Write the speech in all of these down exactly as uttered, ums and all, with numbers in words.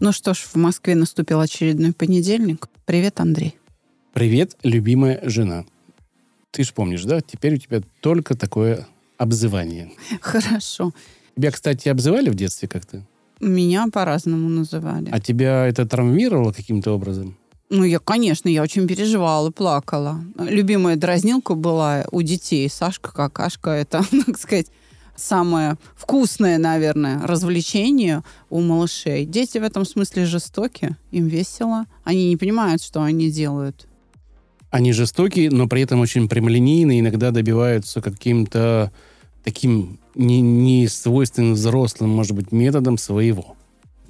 Ну что ж, в Москве наступил очередной понедельник. Привет, Андрей. Привет, любимая жена. Ты ж помнишь, да? Теперь у тебя только такое обзывание. Хорошо. Тебя, кстати, обзывали в детстве как-то? Меня по-разному называли. А тебя это травмировало каким-то образом? Ну, я, конечно, я очень переживала, плакала. Любимая дразнилка была у детей. Сашка, какашка, это, так сказать... самое вкусное, наверное, развлечение у малышей. Дети в этом смысле жестоки, им весело. Они не понимают, что они делают. Они жестоки, но при этом очень прямолинейны, иногда добиваются каким-то таким не, не свойственным взрослым, может быть, методом своего.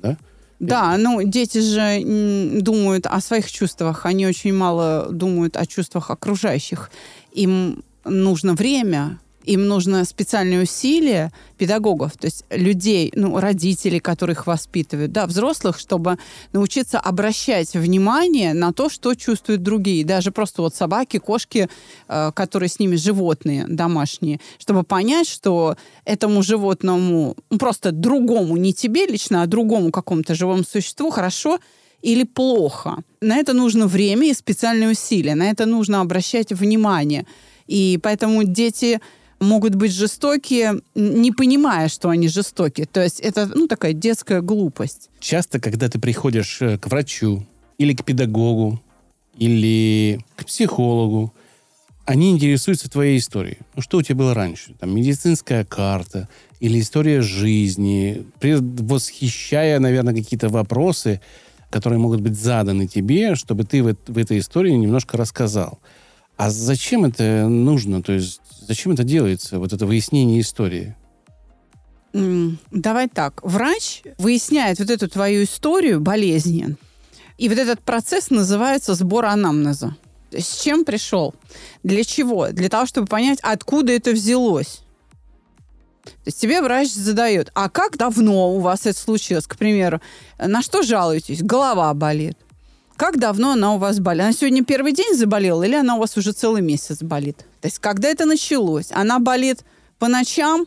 Да? Да, ну, дети же думают о своих чувствах, они очень мало думают о чувствах окружающих. Им нужно время... Им нужно специальные усилия педагогов, то есть людей, ну, родителей, которых воспитывают, да, взрослых, чтобы научиться обращать внимание на то, что чувствуют другие. Даже просто вот собаки, кошки, э, которые с ними животные домашние, чтобы понять, что этому животному, ну, просто другому, не тебе лично, а другому какому-то живому существу хорошо или плохо. На это нужно время и специальные усилия, на это нужно обращать внимание. И поэтому дети... могут быть жестокие, не понимая, что они жестоки. То есть это, ну, такая детская глупость. Часто, когда ты приходишь к врачу или к педагогу, или к психологу, они интересуются твоей историей. Ну, что у тебя было раньше? Там медицинская карта или история жизни, предвосхищая, наверное, какие-то вопросы, которые могут быть заданы тебе, чтобы ты в, в этой истории немножко рассказал. А зачем это нужно? То есть зачем это делается, вот это выяснение истории? Давай так. Врач выясняет вот эту твою историю болезни. И вот этот процесс называется сбор анамнеза. С чем пришел? Для чего? Для того, чтобы понять, откуда это взялось. То есть тебе врач задает, а как давно у вас это случилось? К примеру, на что жалуетесь? Голова болит. Как давно она у вас болит? Она сегодня первый день заболела или она у вас уже целый месяц болит? То есть когда это началось? Она болит по ночам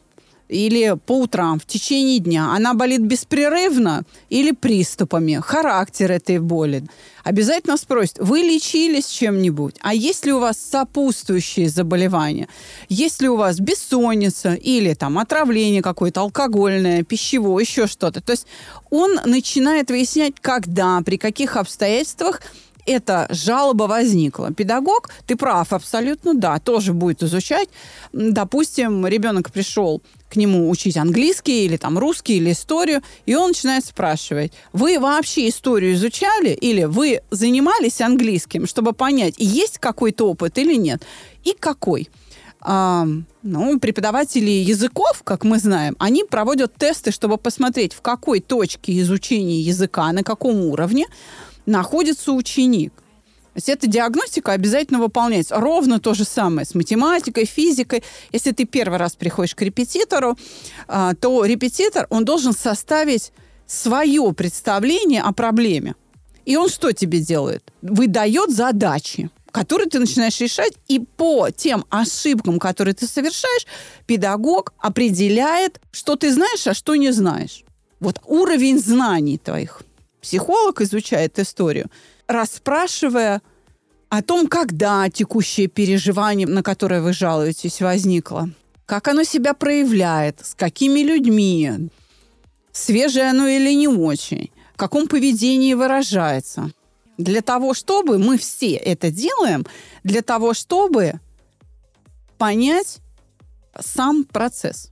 или по утрам, в течение дня? Она болит беспрерывно или приступами? Характер этой боли. Обязательно спросят, вы лечились чем-нибудь? А есть ли у вас сопутствующие заболевания? Есть ли у вас бессонница или там отравление какое-то, алкогольное, пищевое, еще что-то? То есть он начинает выяснять, когда, при каких обстоятельствах эта жалоба возникла. Педагог, ты прав, абсолютно, да, тоже будет изучать. Допустим, ребенок пришел к нему учить английский или там русский, или историю, и он начинает спрашивать, вы вообще историю изучали или вы занимались английским, чтобы понять, есть какой-то опыт или нет, и какой. А, ну, преподаватели языков, как мы знаем, они проводят тесты, чтобы посмотреть, в какой точке изучения языка, на каком уровне находится ученик. То есть эта диагностика обязательно выполняется. Ровно то же самое с математикой, физикой. Если ты первый раз приходишь к репетитору, то репетитор, он должен составить свое представление о проблеме. И он что тебе делает? Выдает задачи, которые ты начинаешь решать, и по тем ошибкам, которые ты совершаешь, педагог определяет, что ты знаешь, а что не знаешь. Вот уровень знаний твоих. Психолог изучает историю, расспрашивая о том, когда текущее переживание, на которое вы жалуетесь, возникло, как оно себя проявляет, с какими людьми, свежее оно или не очень, в каком поведении выражается. Для того, чтобы мы все это делаем, для того, чтобы понять сам процесс.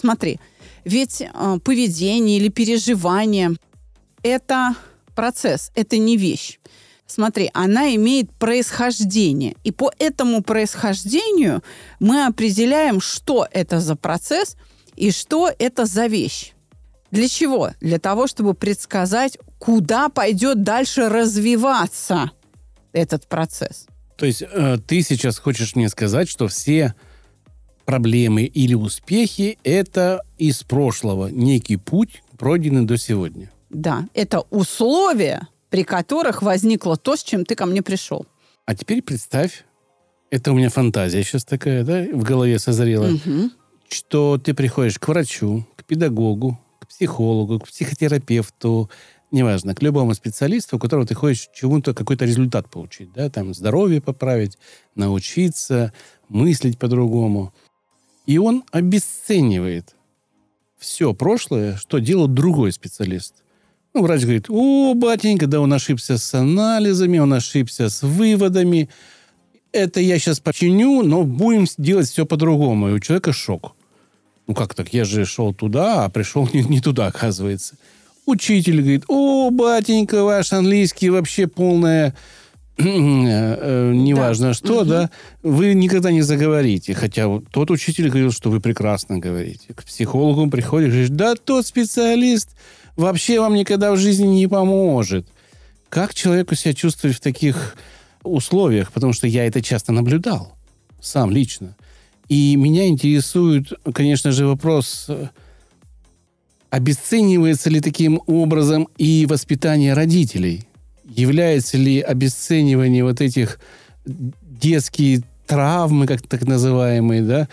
Смотри, ведь поведение или переживание – это процесс, это не вещь. Смотри, она имеет происхождение. И по этому происхождению мы определяем, что это за процесс и что это за вещь. Для чего? Для того, чтобы предсказать, куда пойдет дальше развиваться этот процесс. То есть ты сейчас хочешь мне сказать, что все проблемы или успехи – это из прошлого некий путь, пройденный до сегодня. Да, это условия, при которых возникло то, с чем ты ко мне пришел. А теперь представь, это у меня фантазия сейчас такая, да, в голове созрела, угу. что ты приходишь к врачу, к педагогу, к психологу, к психотерапевту, неважно, к любому специалисту, у которого ты хочешь чему-то, какой-то результат получить, да, там здоровье поправить, научиться, мыслить по-другому. И он обесценивает все прошлое, что делал другой специалист. Ну, врач говорит, о, батенька, да он ошибся с анализами, он ошибся с выводами. Это я сейчас починю, но будем делать все по-другому. И у человека шок. Ну, как так? Я же шел туда, а пришел не, не туда, оказывается. Учитель говорит, о, батенька, ваш английский вообще полное... неважно да. что, угу. да, вы никогда не заговорите. Хотя тот учитель говорил, что вы прекрасно говорите. К психологу приходишь и говоришь, да тот специалист вообще вам никогда в жизни не поможет. Как человеку себя чувствовать в таких условиях? Потому что я это часто наблюдал, сам лично. И меня интересует, конечно же, вопрос, обесценивается ли таким образом и воспитание родителей? Является ли обесценивание вот этих детские травмы, как так называемые,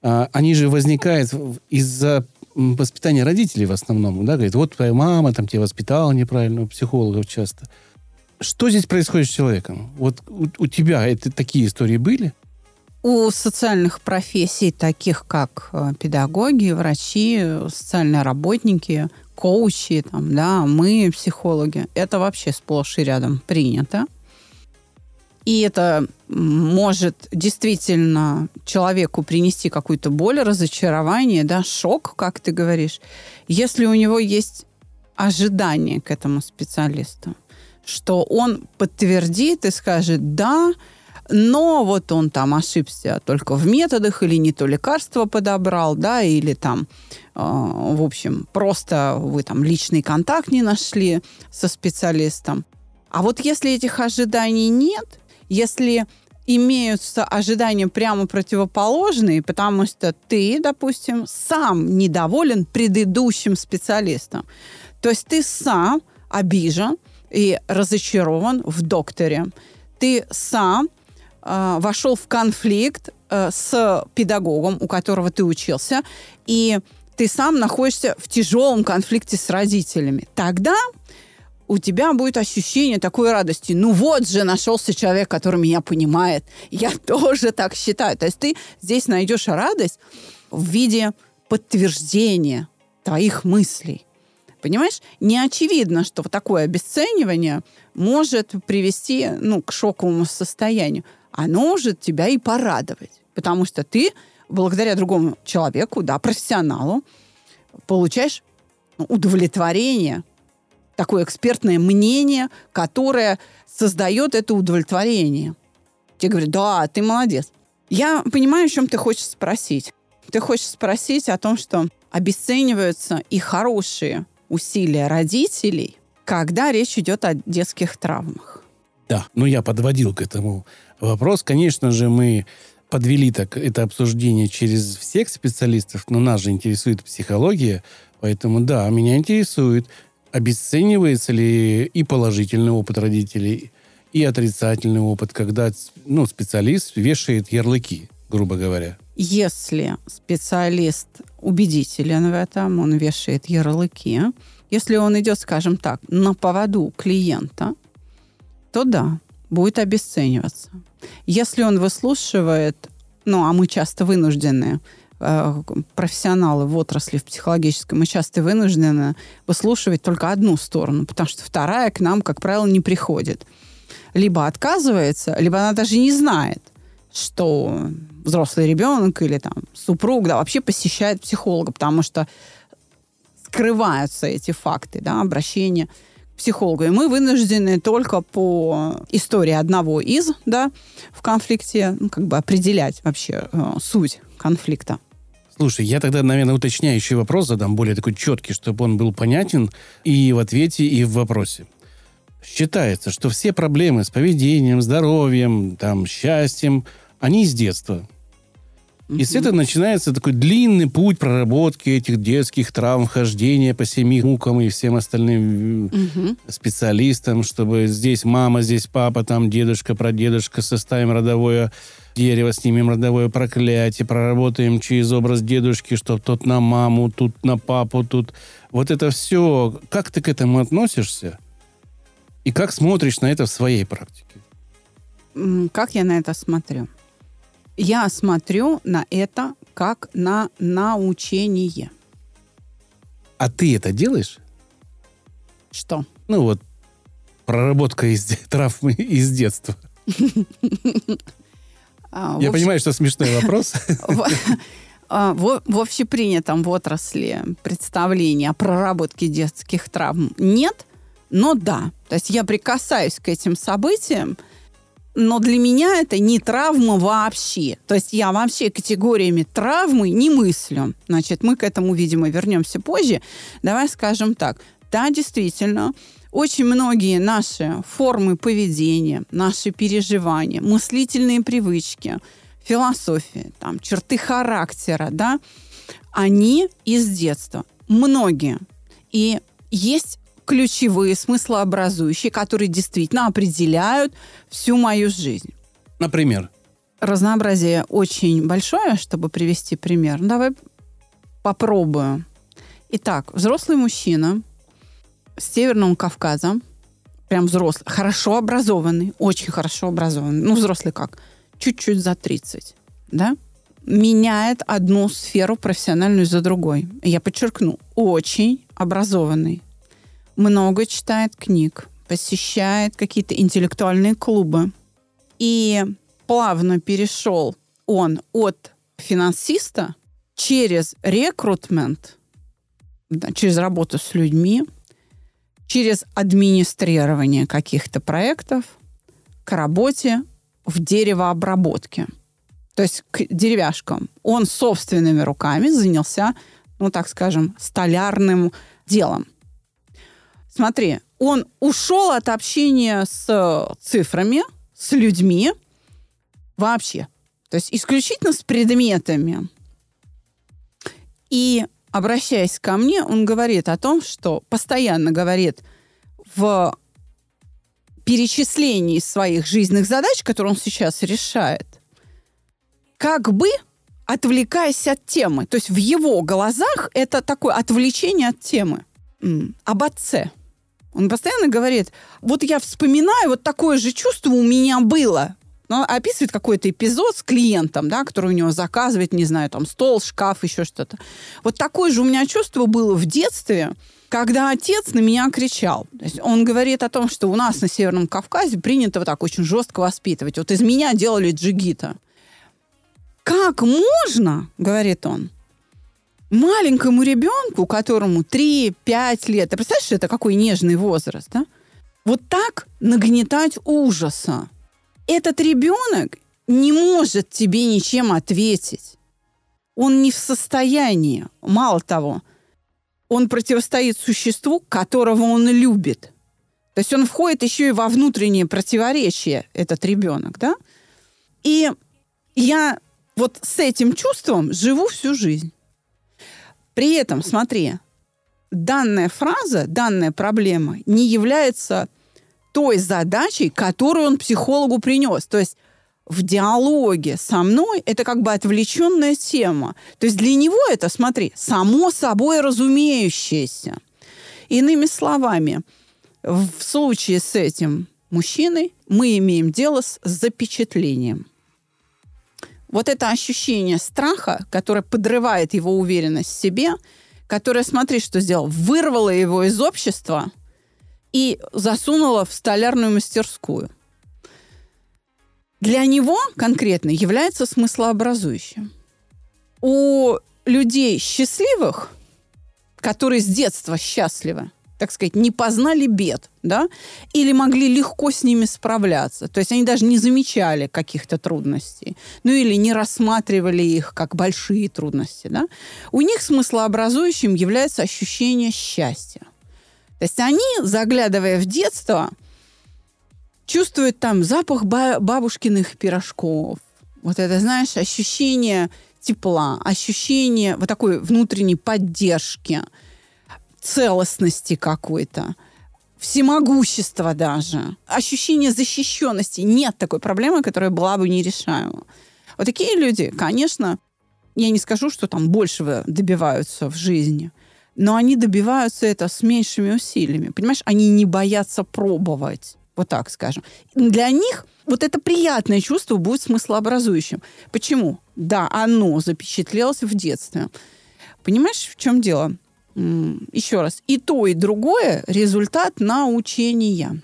да, они же возникают из-за воспитания родителей в основном, да, говорит, вот твоя мама там тебя воспитала неправильно, у психологов часто. Что здесь происходит с человеком? Вот у, у тебя это, такие истории были? У социальных профессий, таких как педагоги, врачи, социальные работники, коучи, там, да, мы, психологи, это вообще сплошь и рядом принято. И это может действительно человеку принести какую-то боль, разочарование, да, шок, как ты говоришь, если у него есть ожидание к этому специалисту, что он подтвердит и скажет «да», но вот он там ошибся только в методах, или не то лекарство подобрал, да, или там, э, в общем, просто вы там личный контакт не нашли со специалистом. А вот если этих ожиданий нет, если имеются ожидания прямо противоположные, потому что ты, допустим, сам недоволен предыдущим специалистом, то есть ты сам обижен и разочарован в докторе, ты сам вошел в конфликт с педагогом, у которого ты учился, и ты сам находишься в тяжелом конфликте с родителями. Тогда у тебя будет ощущение такой радости. Ну вот же нашелся человек, который меня понимает. Я тоже так считаю. То есть ты здесь найдешь радость в виде подтверждения твоих мыслей. Понимаешь, не очевидно, что вот такое обесценивание может привести, ну, к шоковому состоянию. Оно может тебя и порадовать, потому что ты, благодаря другому человеку, да, профессионалу, получаешь удовлетворение, такое экспертное мнение, которое создает это удовлетворение. Тебе говорят, да, ты молодец. Я понимаю, о чем ты хочешь спросить. Ты хочешь спросить о том, что обесцениваются и хорошие усилия родителей, когда речь идет о детских травмах. Да, ну я подводил к этому вопрос. Конечно же, мы подвели так это обсуждение через всех специалистов, но нас же интересует психология, поэтому да, меня интересует, обесценивается ли и положительный опыт родителей, и отрицательный опыт, когда, ну, специалист вешает ярлыки, грубо говоря. Если специалист убедителен в этом, он вешает ярлыки. Если он идет, скажем так, на поводу клиента, то да, будет обесцениваться. Если он выслушивает, ну, а мы часто вынуждены, э, профессионалы в отрасли, в психологической, мы часто вынуждены выслушивать только одну сторону, потому что вторая к нам, как правило, не приходит. Либо отказывается, либо она даже не знает, что взрослый ребенок или там супруг, да, вообще посещает психолога, потому что скрываются эти факты, да, обращения к психологу. И мы вынуждены только по истории одного из, да, в конфликте, ну, как бы определять вообще э, суть конфликта. Слушай, я тогда, наверное, уточняющий вопрос задам, более такой четкий, чтобы он был понятен и в ответе, и в вопросе. Считается, что все проблемы с поведением, здоровьем, там, счастьем, они из детства. И с этого начинается такой длинный путь проработки этих детских травм, хождения по семи мукам и всем остальным угу. специалистам, чтобы здесь мама, здесь папа, там дедушка, прадедушка, составим родовое дерево, снимем родовое проклятие, проработаем через образ дедушки, чтобы тот на маму, тут на папу, тут... Вот это все... Как ты к этому относишься? И как смотришь на это в своей практике? Как я на это смотрю? Я смотрю на это как на научение. А ты это делаешь? Что? Ну вот, проработка из травмы из детства. Я понимаю, что смешной вопрос. В общепринятом в отрасли представления о проработке детских травм нет, но да. То есть я прикасаюсь к этим событиям, но для меня это не травма вообще. То есть я вообще категориями травмы не мыслю. Значит, мы к этому, видимо, вернемся позже. Давай скажем так. Да, действительно, очень многие наши формы поведения, наши переживания, мыслительные привычки, философия, там, черты характера, да, они из детства. Многие. И есть ключевые смыслообразующие, которые действительно определяют всю мою жизнь. Например? Разнообразие очень большое, чтобы привести пример. Ну, давай попробую. Итак, взрослый мужчина с Северного Кавказа, прям взрослый, хорошо образованный, очень хорошо образованный, ну, взрослый как? Чуть-чуть за тридцать, да? Меняет одну сферу профессиональную за другой. Я подчеркну, очень образованный. Много читает книг, посещает какие-то интеллектуальные клубы. И плавно перешел он от финансиста через рекрутмент, да, через работу с людьми, через администрирование каких-то проектов к работе в деревообработке. То есть к деревяшкам. Он собственными руками занялся, ну так скажем, столярным делом. Смотри, он ушел от общения с цифрами, с людьми вообще. То есть исключительно с предметами. И, обращаясь ко мне, он говорит о том, что постоянно говорит в перечислении своих жизненных задач, которые он сейчас решает, как бы отвлекаясь от темы. То есть в его глазах это такое отвлечение от темы. Об отце. Он постоянно говорит, вот я вспоминаю, вот такое же чувство у меня было. Он описывает какой-то эпизод с клиентом, да, который у него заказывает, не знаю, там стол, шкаф, еще что-то. Вот такое же у меня чувство было в детстве, когда отец на меня кричал. То есть он говорит о том, что у нас на Северном Кавказе принято вот так очень жестко воспитывать. Вот из меня делали джигита. Как можно, говорит он, маленькому ребенку, которому три-пять лет, ты представляешь, это какой нежный возраст, да? Вот так нагнетать ужаса. Этот ребенок не может тебе ничем ответить. Он не в состоянии. Мало того, он противостоит существу, которого он любит. То есть он входит еще и во внутреннее противоречие, этот ребенок, да? И я вот с этим чувством живу всю жизнь. При этом, смотри, данная фраза, данная проблема не является той задачей, которую он психологу принес. То есть в диалоге со мной это как бы отвлеченная тема. То есть для него это, смотри, само собой разумеющееся. Иными словами, в случае с этим мужчиной мы имеем дело с запечатлением. Вот это ощущение страха, которое подрывает его уверенность в себе, которое, смотри, что сделало, вырвало его из общества и засунуло в столярную мастерскую. Для него конкретно является смыслообразующим. У людей счастливых, которые с детства счастливы, так сказать, не познали бед, да, или могли легко с ними справляться. То есть они даже не замечали каких-то трудностей, ну или не рассматривали их как большие трудности, да. У них смыслообразующим является ощущение счастья. То есть они, заглядывая в детство, чувствуют там запах бабушкиных пирожков. Вот это, знаешь, ощущение тепла, ощущение вот такой внутренней поддержки, целостности какой-то, всемогущества даже, ощущение защищенности. Нет такой проблемы, которая была бы нерешаема. Вот такие люди, конечно, я не скажу, что там большего добиваются в жизни, но они добиваются этого с меньшими усилиями. Понимаешь, они не боятся пробовать. Вот так скажем. Для них вот это приятное чувство будет смыслообразующим. Почему? Да, оно запечатлелось в детстве. Понимаешь, в чем дело? Еще раз. И то, и другое – результат научения.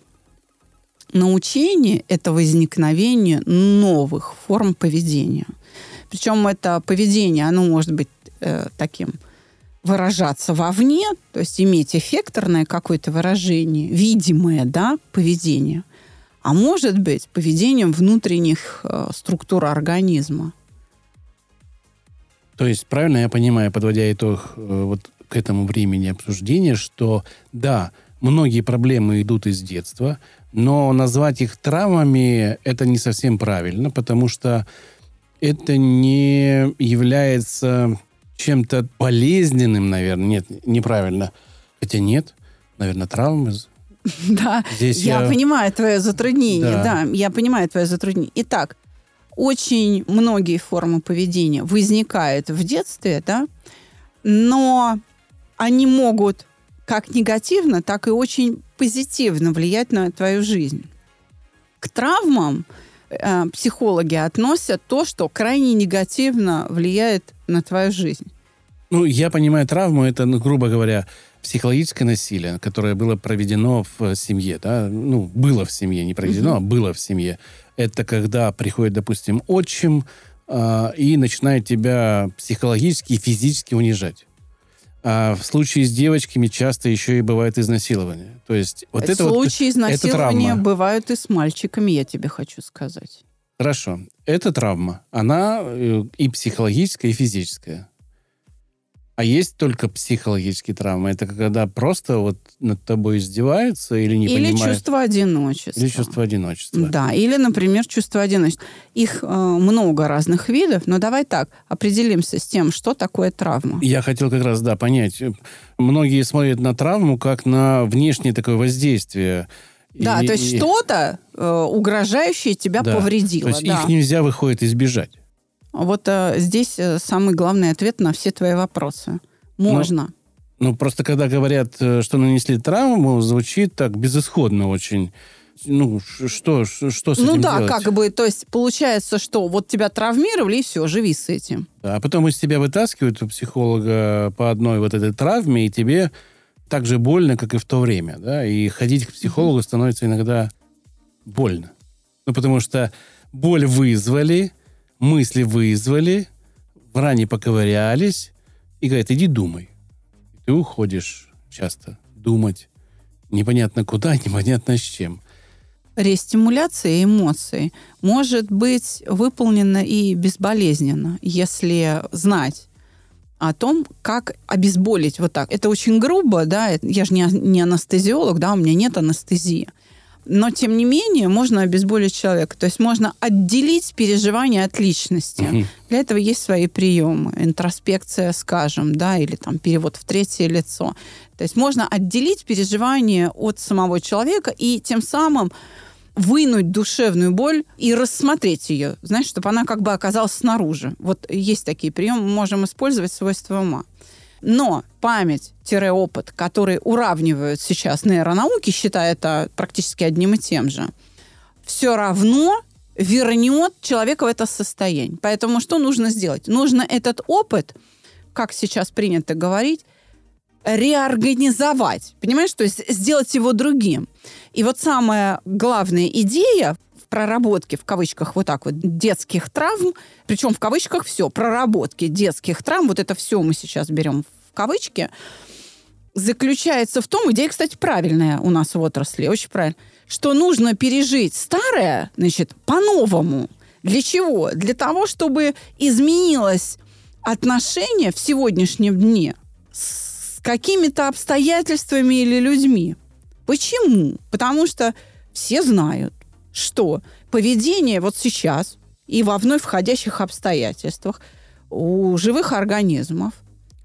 Научение – это возникновение новых форм поведения. Причем это поведение, оно может быть э, таким... выражаться вовне, то есть иметь эффекторное какое-то выражение, видимое, да, поведение, а может быть поведением внутренних э, структур организма. То есть, правильно я понимаю, подводя итог э, вот к этому времени обсуждения, что да, многие проблемы идут из детства, но назвать их травмами это не совсем правильно, потому что это не является... чем-то болезненным, наверное. Нет, неправильно. Хотя нет, наверное, травмы. Да, я понимаю твое затруднение. Да, я понимаю твое затруднение. Итак, очень многие формы поведения возникают в детстве, да, но они могут как негативно, так и очень позитивно влиять на твою жизнь. К травмам психологи относят то, что крайне негативно влияет на твою жизнь. Ну, я понимаю, травму это, ну, грубо говоря, психологическое насилие, которое было проведено в семье, да, ну, было в семье, не проведено, mm-hmm. а было в семье. Это когда приходит, допустим, отчим э, и начинает тебя психологически и физически унижать. А в случае с девочками часто еще и бывает изнасилование. То есть вот это вот... В случае изнасилования бывают и с мальчиками, я тебе хочу сказать. Хорошо. Эта травма, она и психологическая, и физическая. А есть только психологические травмы. Это когда просто вот над тобой издеваются или не понимают... Или чувство одиночества. Или чувство одиночества. Да, или, например, чувство одиночества. Их э, много разных видов, но давай так, определимся с тем, что такое травма. Я хотел как раз, да, понять. Многие смотрят на травму как на внешнее такое воздействие. Да, и, то есть и... что-то э, угрожающее тебя да. повредило. То есть да. их нельзя, выходит, избежать. Вот э, здесь э, самый главный ответ на все твои вопросы. Можно. Ну, ну, просто когда говорят, что нанесли травму, звучит так безысходно очень. Ну, что, что с ну, этим да, делать? Ну да, как бы, то есть получается, что вот тебя травмировали, и все, живи с этим. А потом из тебя вытаскивают у психолога по одной вот этой травме, и тебе так же больно, как и в то время, да? И ходить к психологу становится иногда больно. Ну, потому что боль вызвали, мысли вызвали, в ране поковырялись, и говорят, иди думай. Ты уходишь часто думать непонятно куда, непонятно с чем. Рестимуляция эмоций может быть выполнена и безболезненно, если знать о том, как обезболить вот так. Это очень грубо, да, я же не анестезиолог, да, у меня нет анестезии. Но, тем не менее, можно обезболить человека. То есть можно отделить переживания от личности. Угу. Для этого есть свои приемы. Интроспекция, скажем, да, или там перевод в третье лицо. То есть можно отделить переживания от самого человека и тем самым вынуть душевную боль и рассмотреть ее, знаешь, чтобы она как бы оказалась снаружи. Вот есть такие приемы, мы можем использовать свойства ума. Но память-опыт, которые уравнивают сейчас нейронауки, считая это практически одним и тем же, все равно вернет человека в это состояние. Поэтому что нужно сделать? Нужно этот опыт, как сейчас принято говорить, реорганизовать, понимаешь, то есть сделать его другим. И вот самая главная идея в проработке, в кавычках, вот так вот, детских травм, причем в кавычках все, проработки детских травм, вот это все мы сейчас берем в кавычки, заключается в том, идея, кстати, правильная у нас в отрасли, очень правильная, что нужно пережить старое, значит, по-новому. Для чего? Для того, чтобы изменилось отношение в сегодняшнем дне с какими-то обстоятельствами или людьми. Почему? Потому что все знают, что поведение вот сейчас и во вновь входящих обстоятельствах у живых организмов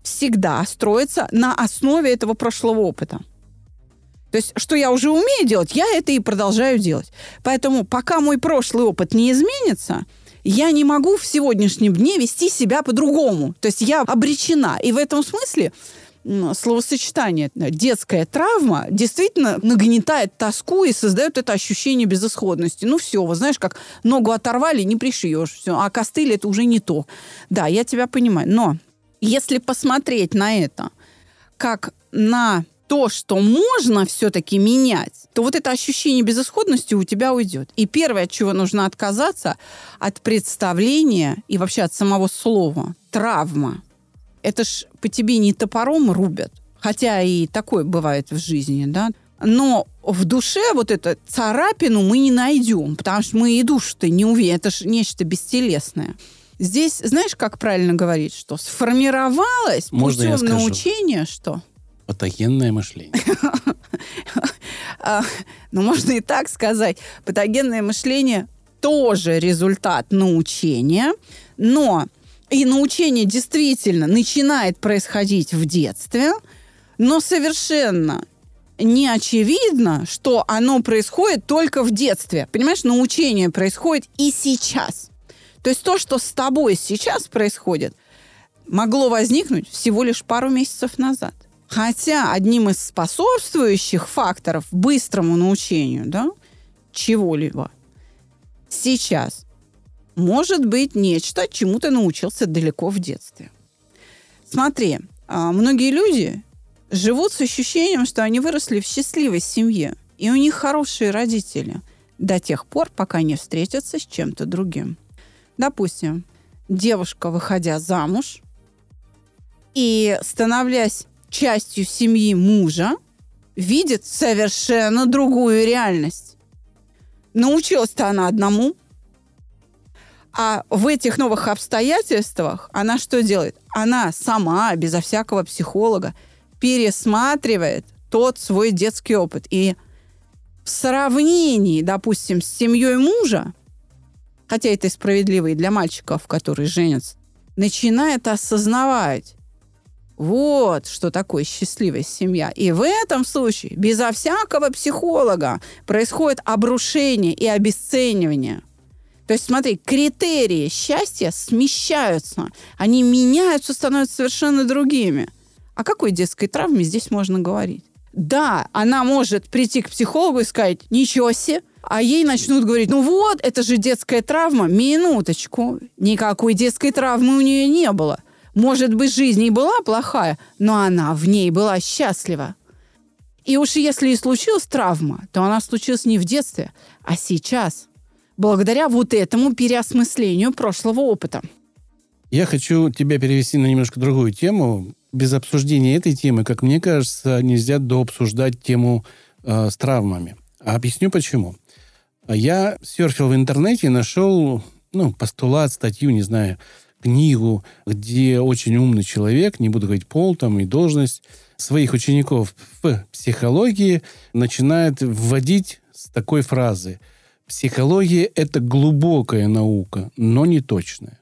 всегда строится на основе этого прошлого опыта. То есть, что я уже умею делать, я это и продолжаю делать. Поэтому, пока мой прошлый опыт не изменится, я не могу в сегодняшнем дне вести себя по-другому. То есть, я обречена. И в этом смысле словосочетание «детская травма» действительно нагнетает тоску и создает это ощущение безысходности. Ну все, вот знаешь, как ногу оторвали, не пришьешь. Все, а костыль – это уже не то. Да, я тебя понимаю. Но если посмотреть на это как на то, что можно все-таки менять, то вот это ощущение безысходности у тебя уйдет. И первое, от чего нужно отказаться, от представления и вообще от самого слова «травма». Это ж по тебе не топором рубят, хотя и такое бывает в жизни, да. Но в душе вот эту царапину мы не найдем, потому что мы и душу-то не увидим. Это ж нечто бестелесное. Здесь, знаешь, как правильно говорить, что сформировалось путем научения, что... Патогенное мышление. Ну, можно и так сказать. Патогенное мышление тоже результат научения, но и научение действительно начинает происходить в детстве, но совершенно не очевидно, что оно происходит только в детстве. Понимаешь, научение происходит и сейчас. То есть то, что с тобой сейчас происходит, могло возникнуть всего лишь пару месяцев назад. Хотя одним из способствующих факторов быстрому научению, да, чего-либо сейчас может быть нечто, чему ты научился далеко в детстве. Смотри, многие люди живут с ощущением, что они выросли в счастливой семье, и у них хорошие родители до тех пор, пока не встретятся с чем-то другим. Допустим, девушка, выходя замуж и становлясь частью семьи мужа, видит совершенно другую реальность. Научилась-то она одному, а в этих новых обстоятельствах она что делает? Она сама, безо всякого психолога, пересматривает тот свой детский опыт. И в сравнении, допустим, с семьей мужа, хотя это и справедливо и для мальчиков, которые женятся, начинает осознавать, вот что такое счастливая семья. И в этом случае, безо всякого психолога, происходит обрушение и обесценивание. То есть, смотри, критерии счастья смещаются. Они меняются, становятся совершенно другими. О какой детской травме здесь можно говорить? Да, она может прийти к психологу и сказать: «Ничего себе», а ей начнут говорить: «Ну вот, это же детская травма». Минуточку. Никакой детской травмы у нее не было. Может быть, жизнь и была плохая, но она в ней была счастлива. И уж если и случилась травма, то она случилась не в детстве, а сейчас, благодаря вот этому переосмыслению прошлого опыта. Я хочу тебя перевести на немножко другую тему. Без обсуждения этой темы, как мне кажется, нельзя дообсуждать тему э, с травмами. Объясню, почему. Я серфил в интернете и нашел ну, постулат, статью, не знаю, книгу, где очень умный человек, не буду говорить пол там и должность, своих учеников в психологии начинает вводить с такой фразы: «Психология – это глубокая наука, но не точная».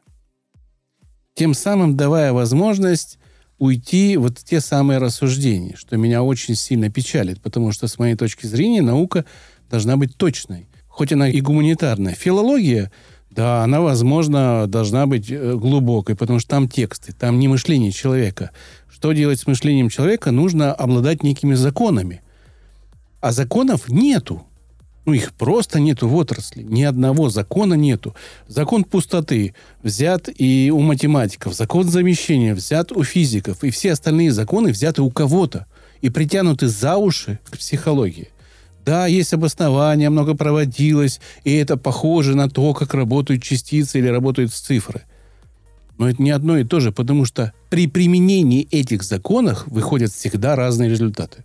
Тем самым давая возможность уйти вот в те самые рассуждения, что меня очень сильно печалит, потому что, с моей точки зрения, наука должна быть точной, хоть она и гуманитарная. Филология – да, она, возможно, должна быть глубокой, потому что там тексты, там не мышление человека. Что делать с мышлением человека? Нужно обладать некими законами. А законов нету. Ну, их просто нету в отрасли. Ни одного закона нету. Закон пустоты взят и у математиков. Закон замещения взят у физиков. И все остальные законы взяты у кого-то и притянуты за уши к психологии. Да, есть обоснования, много проводилось, и это похоже на то, как работают частицы или работают цифры. Но это не одно и то же, потому что при применении этих законов выходят всегда разные результаты.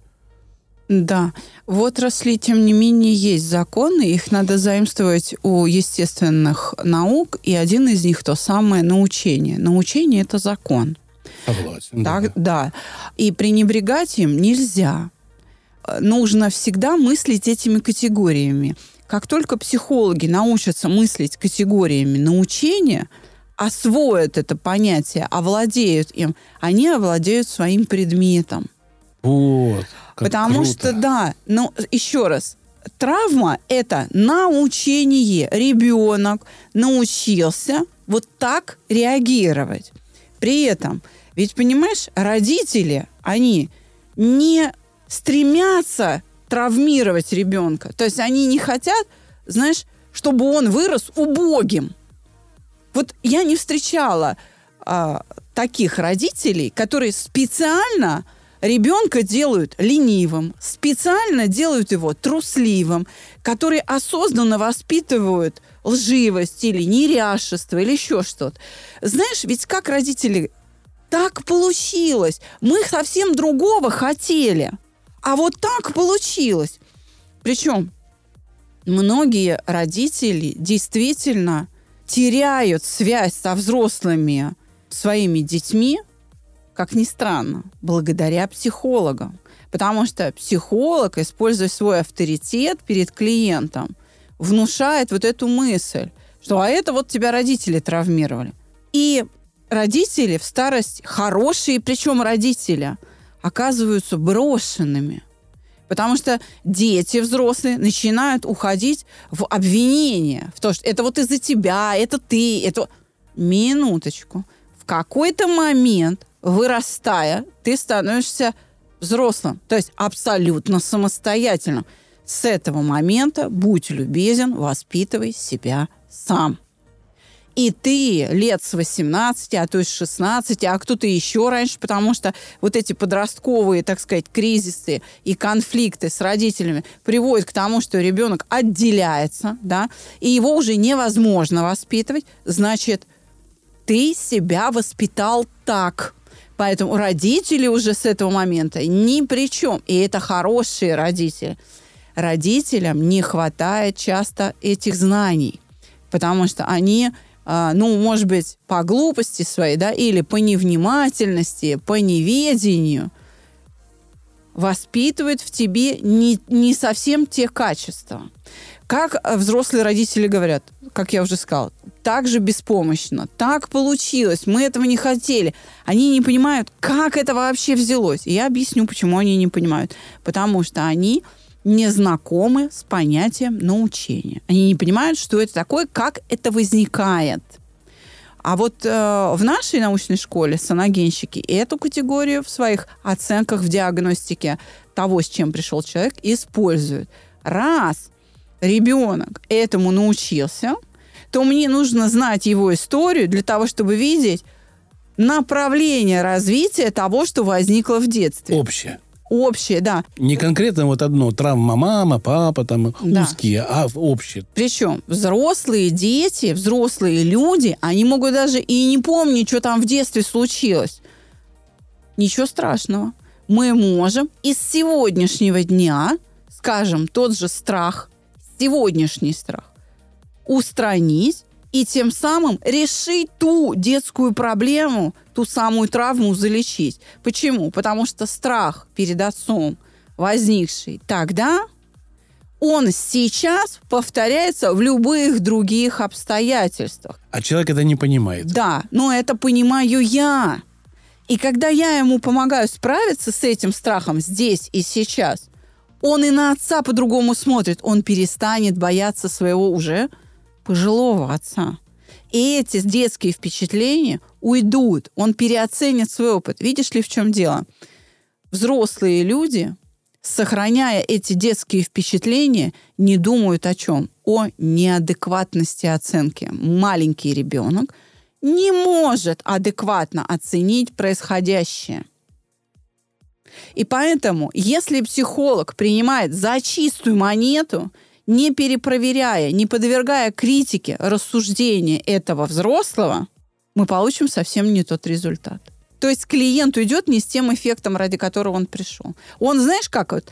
Да. В отрасли, тем не менее, есть законы, их надо заимствовать у естественных наук, и один из них то самое научение. Научение – это закон. Согласен. Так, да. да. И пренебрегать им нельзя. Нужно всегда мыслить этими категориями. Как только психологи научатся мыслить категориями научения, освоят это понятие, овладеют им, они овладеют своим предметом. Вот. Потому круто. Что, да, ну, еще раз, травма – это научение. Ребенок научился вот так реагировать. При этом, ведь, понимаешь, родители, они не стремятся травмировать ребенка. То есть они не хотят, знаешь, чтобы он вырос убогим. Вот я не встречала а, таких родителей, которые специально... Ребенка делают ленивым, специально делают его трусливым, которые осознанно воспитывают лживость или неряшество, или еще что-то. Знаешь, ведь как родители, так получилось. Мы совсем другого хотели, а вот так получилось. Причем многие родители действительно теряют связь со взрослыми своими детьми, как ни странно, благодаря психологам. Потому что психолог, используя свой авторитет перед клиентом, внушает вот эту мысль, что «а это вот тебя родители травмировали». И родители в старости, хорошие причем родители, оказываются брошенными. Потому что дети взрослые начинают уходить в обвинение, в то, что «это вот из-за тебя, это ты, это...» Минуточку. В какой-то момент... Вырастая, ты становишься взрослым, то есть абсолютно самостоятельным. С этого момента, будь любезен, воспитывай себя сам. И ты лет с восемнадцати, а то и с шестнадцати, а кто-то еще раньше, потому что вот эти подростковые, так сказать, кризисы и конфликты с родителями приводят к тому, что ребенок отделяется, да, и его уже невозможно воспитывать. Значит, ты себя воспитал так. Поэтому родители уже с этого момента ни при чем. И это хорошие родители. Родителям не хватает часто этих знаний. Потому что они, ну, может быть, по глупости своей, да, или по невнимательности, по неведению, воспитывают в тебе не, не совсем те качества. Как взрослые родители говорят, как я уже сказала, так же беспомощно, так получилось, мы этого не хотели. Они не понимают, как это вообще взялось. И я объясню, почему они не понимают. Потому что они не знакомы с понятием научения. Они не понимают, что это такое, как это возникает. А вот э, в нашей научной школе саногенщики эту категорию в своих оценках в диагностике того, с чем пришел человек, используют. Раз ребенок этому научился, то мне нужно знать его историю для того, чтобы видеть направление развития того, что возникло в детстве. Общее. Общее, да. Не конкретно вот одно, травма мама, папа, там, да. Узкие, а общее. Причем взрослые дети, взрослые люди, они могут даже и не помнить, что там в детстве случилось. Ничего страшного. Мы можем из сегодняшнего дня, скажем, тот же страх, сегодняшний страх, устранить и тем самым решить ту детскую проблему, ту самую травму залечить. Почему? Потому что страх перед отцом, возникший тогда, он сейчас повторяется в любых других обстоятельствах. А человек это не понимает. Да, но это понимаю я. И когда я ему помогаю справиться с этим страхом здесь и сейчас, он и на отца по-другому смотрит. Он перестанет бояться своего уже пожилого отца. И эти детские впечатления уйдут. Он переоценит свой опыт. Видишь ли, в чем дело? Взрослые люди, сохраняя эти детские впечатления, не думают о чем? О неадекватности оценки. Маленький ребенок не может адекватно оценить происходящее. И поэтому, если психолог принимает за чистую монету, не перепроверяя, не подвергая критике рассуждения этого взрослого, мы получим совсем не тот результат. То есть клиент уйдет не с тем эффектом, ради которого он пришел. Он, знаешь, как вот,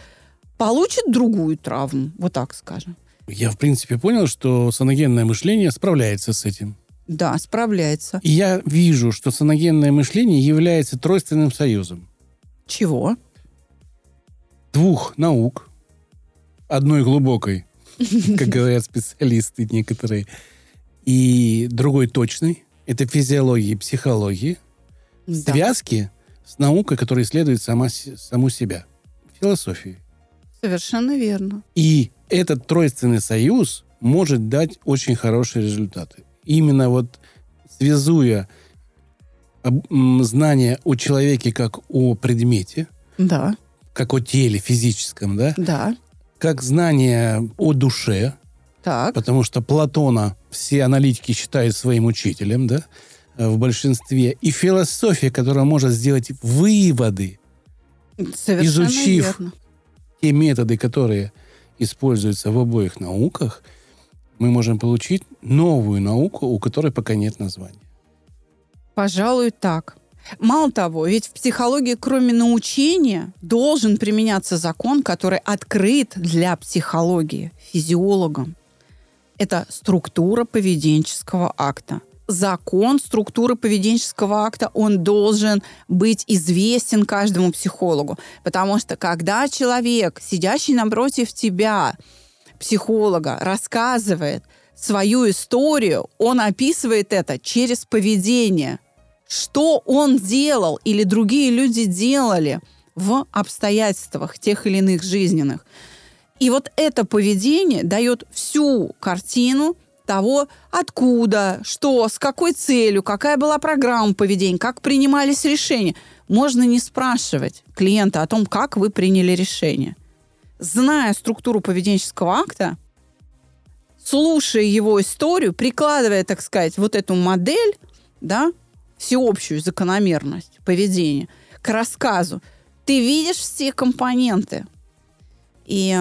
получит другую травму, вот так скажем. Я, в принципе, понял, что саногенное мышление справляется с этим. Да, справляется. И я вижу, что саногенное мышление является тройственным союзом. Чего? Двух наук. Одной глубокой, как говорят специалисты некоторые, и другой точной. Это физиология и психология. Да. Связки с наукой, которая исследует сама, саму себя. Философией. Совершенно верно. И этот тройственный союз может дать очень хорошие результаты. Именно вот связуя знания о человеке как о предмете, да, как о теле физическом, да, да, как знания о душе, так, потому что Платона все аналитики считают своим учителем, да, в большинстве, и философия, которая может сделать выводы, совершенно изучив верно. Те методы, которые используются в обоих науках, мы можем получить новую науку, у которой пока нет названия. Пожалуй, так. Мало того, ведь в психологии, кроме научения, должен применяться закон, который открыт для психологии физиологам. Это структура поведенческого акта. Закон структуры поведенческого акта, он должен быть известен каждому психологу. Потому что когда человек, сидящий напротив тебя, психолога, рассказывает свою историю, он описывает это через поведение. Что он делал или другие люди делали в обстоятельствах тех или иных жизненных. И вот это поведение дает всю картину того, откуда, что, с какой целью, какая была программа поведения, как принимались решения. Можно не спрашивать клиента о том, как вы приняли решение. Зная структуру поведенческого акта, слушая его историю, прикладывая, так сказать, вот эту модель, да, всеобщую закономерность поведения к рассказу, ты видишь все компоненты. И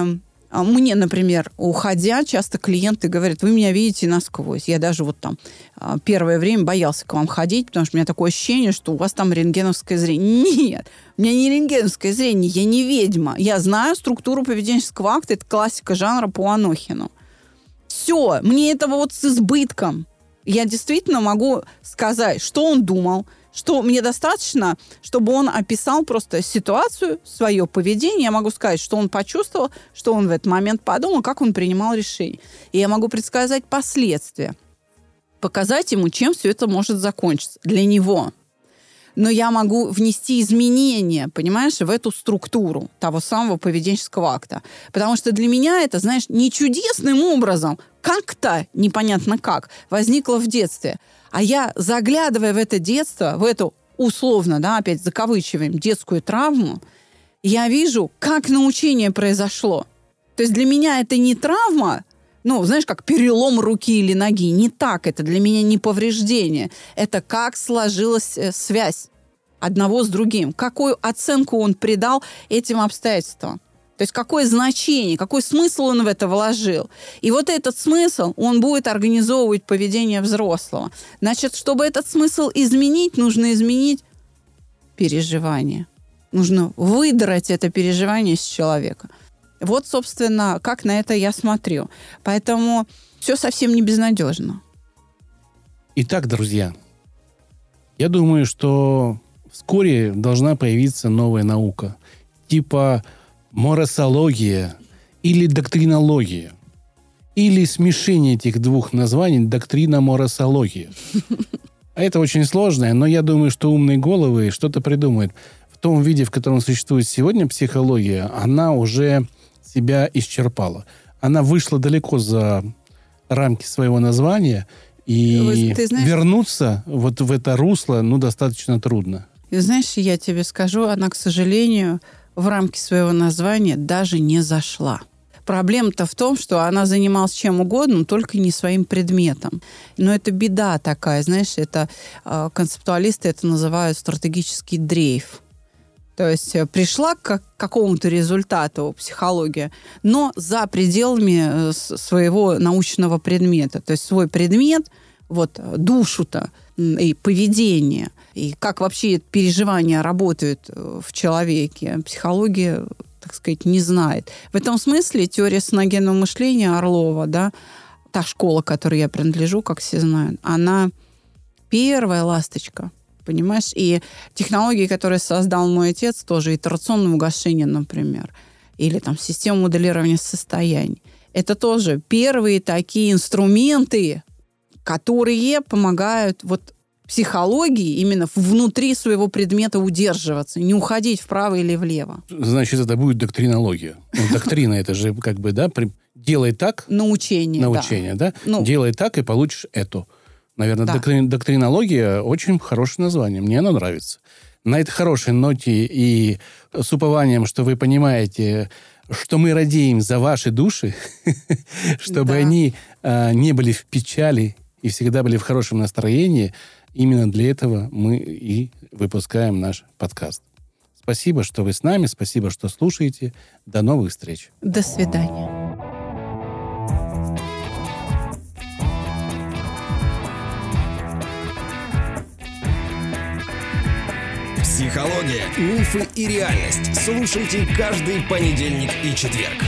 мне, например, уходя, часто клиенты говорят: вы меня видите насквозь. Я даже вот там первое время боялся к вам ходить, потому что у меня такое ощущение, что у вас там рентгеновское зрение. Нет, у меня не рентгеновское зрение, я не ведьма. Я знаю структуру поведенческого акта, это классика жанра по Анохину. Все, мне этого вот с избытком. Я действительно могу сказать, что он думал, что мне достаточно, чтобы он описал просто ситуацию, свое поведение. Я могу сказать, что он почувствовал, что он в этот момент подумал, как он принимал решение. И я могу предсказать последствия, показать ему, чем все это может закончиться для него. Но я могу внести изменения, понимаешь, в эту структуру того самого поведенческого акта. Потому что для меня это, знаешь, не чудесным образом, как-то, непонятно как, возникло в детстве. А я, заглядывая в это детство, в эту, условно, да, опять закавычиваем, детскую травму, я вижу, как научение произошло. То есть для меня это не травма, ну, знаешь, как перелом руки или ноги. Не так. Это для меня не повреждение. Это как сложилась связь одного с другим. Какую оценку он придал этим обстоятельствам. То есть какое значение, какой смысл он в это вложил. И вот этот смысл, он будет организовывать поведение взрослого. Значит, чтобы этот смысл изменить, нужно изменить переживание. Нужно выдрать это переживание с человека. Вот, собственно, как на это я смотрю. Поэтому все совсем не безнадежно. Итак, друзья, я думаю, что вскоре должна появиться новая наука. Типа моросология или доктринология. Или смешение этих двух названий доктрина-моросология. Это очень сложное, но я думаю, что умные головы что-то придумают. В том виде, в котором существует сегодня психология, она уже себя исчерпала. Она вышла далеко за рамки своего названия, и ты знаешь, вернуться вот в это русло, ну, достаточно трудно. И знаешь, я тебе скажу, она, к сожалению, в рамки своего названия даже не зашла. Проблема-то в том, что она занималась чем угодно, но только не своим предметом. Но это беда такая, знаешь, это концептуалисты это называют стратегический дрейф. То есть пришла к какому-то результату психология, но за пределами своего научного предмета. То есть свой предмет вот душу-то и поведение, и как вообще переживания работают в человеке, психология, так сказать, не знает. В этом смысле теория саногенного мышления Орлова, да, та школа, которой я принадлежу, как все знают, она первая ласточка, понимаешь? И технологии, которые создал мой отец, тоже итерационное угошение, например, или там система моделирования состояний. Это тоже первые такие инструменты, которые помогают вот психологии именно внутри своего предмета удерживаться, не уходить вправо или влево. Значит, это будет доктринология. Доктрина, это же как бы, да, делай так. Научение, научение, да. Делай так, и получишь эту. Наверное, доктринология очень хорошее название. Мне оно нравится. На этой хорошей ноте и с упованием, что вы понимаете, что мы радеем за ваши души, чтобы да. они э, не были в печали и всегда были в хорошем настроении. Именно для этого мы и выпускаем наш подкаст. Спасибо, что вы с нами, спасибо, что слушаете. До новых встреч. До свидания. Психология, мифы и реальность. Слушайте каждый понедельник и четверг.